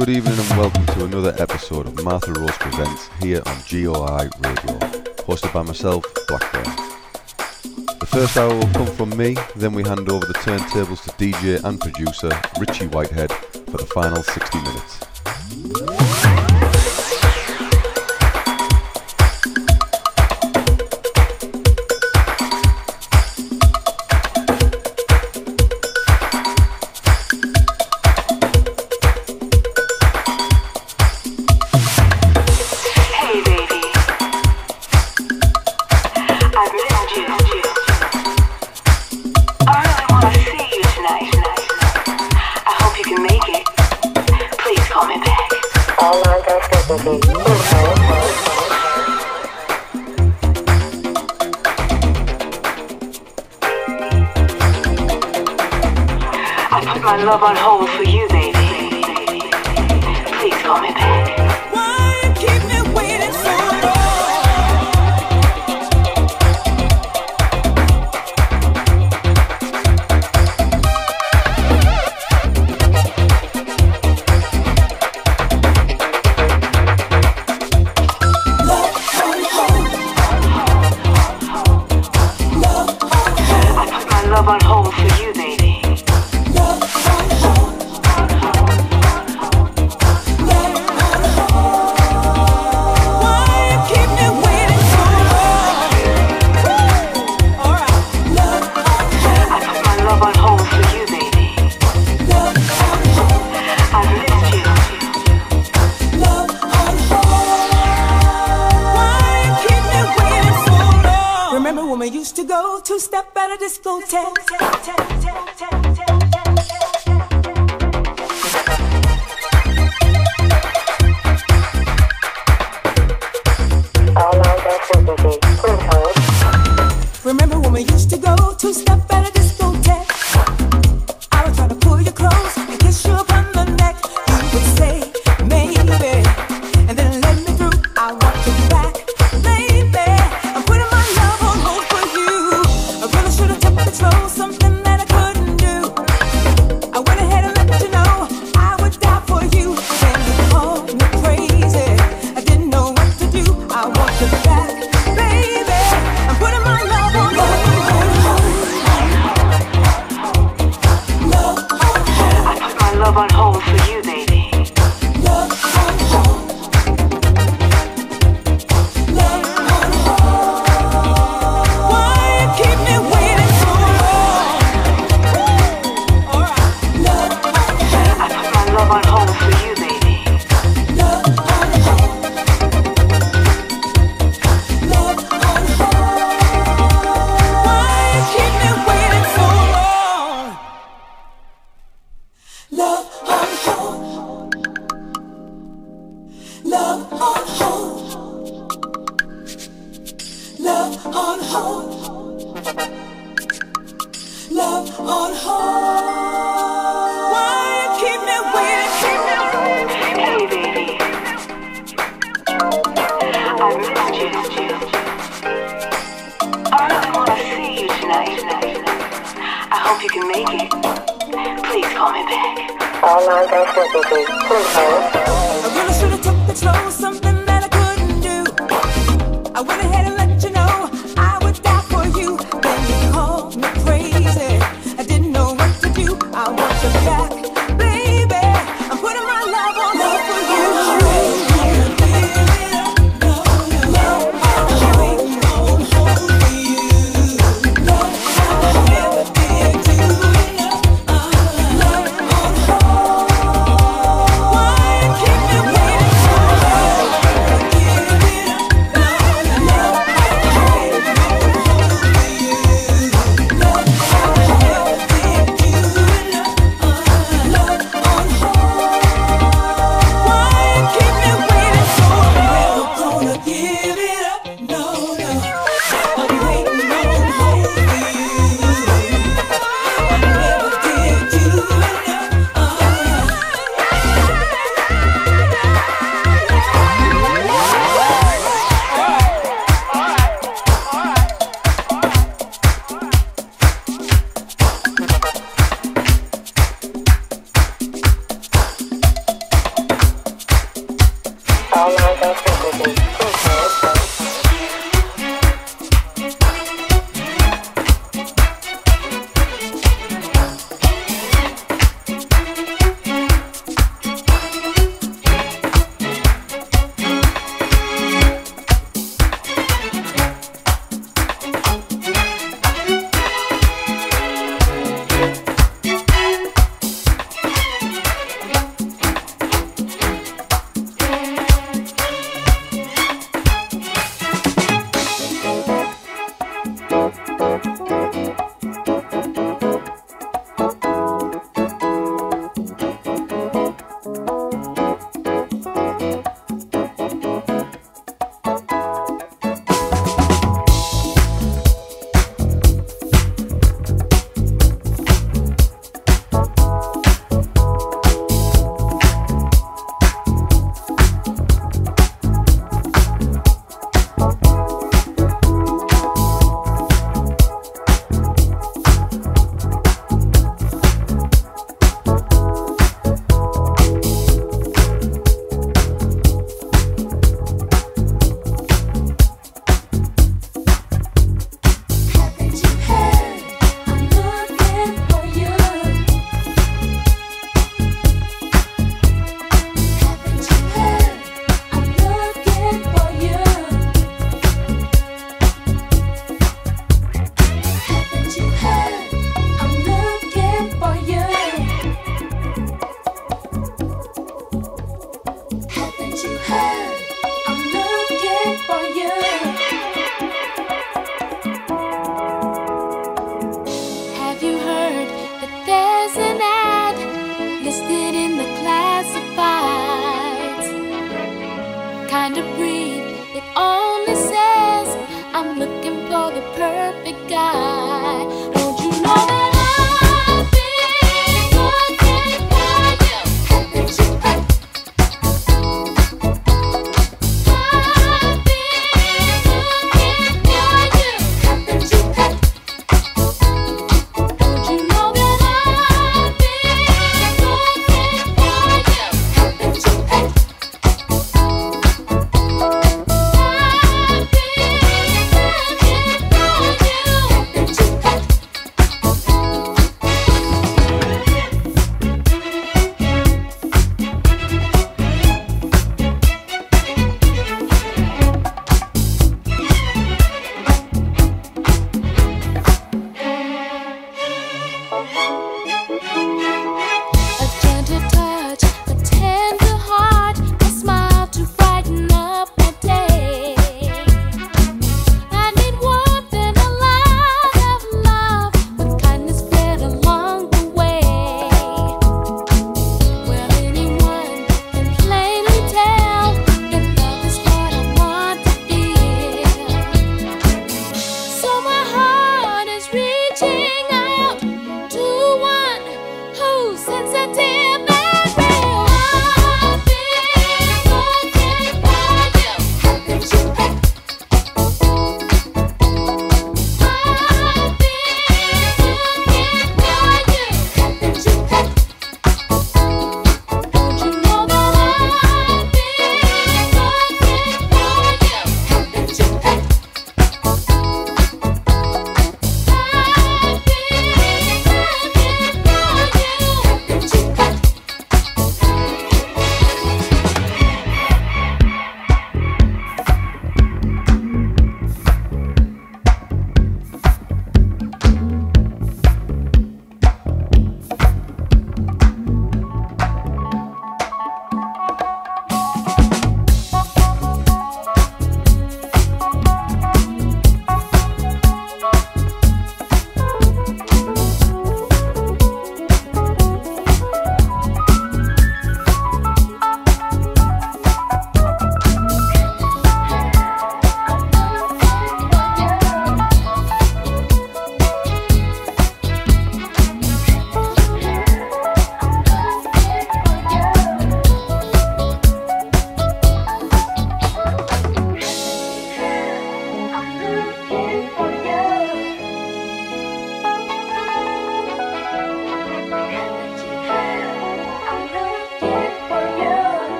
Good evening and welcome to another episode of Martha Rose Presents here on GOI Radio, hosted by myself, Blackburn. The first hour will come from me, then we hand over the turntables to DJ and producer Richie Whitehead for the final 60 minutes.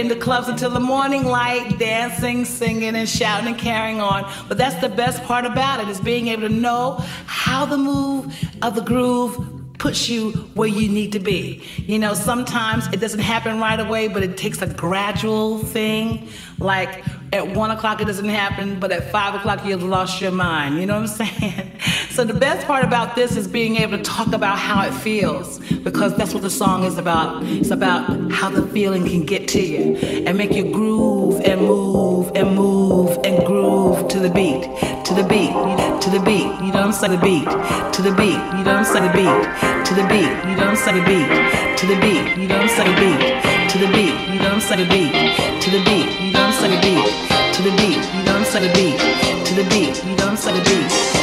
in the clubs until the morning light, dancing, singing, and shouting and carrying on. But that's the best part about it, is being able to know how the move of the groove puts you where you need to be. You know, sometimes it doesn't happen right away, but it takes a gradual thing. Like at 1 o'clock it doesn't happen, but at 5 o'clock you've lost your mind. You know what I'm saying? So the best part about this is being able to talk about how it feels, because that's what the song is about. It's about how the feeling can get to you and make you groove and move and move and groove to the beat, to the beat, to the beat. You know what I'm saying? The beat, to the beat. You know what I'm saying? The beat, to the beat. You know what I'm saying? The beat, to the beat. You know what I'm saying? The beat, to the beat. You know what I'm saying? The beat, to the beat. You know what I'm saying? The beat, to the beat. You know what I'm saying? The beat, to the beat. You know what I'm saying? The beat.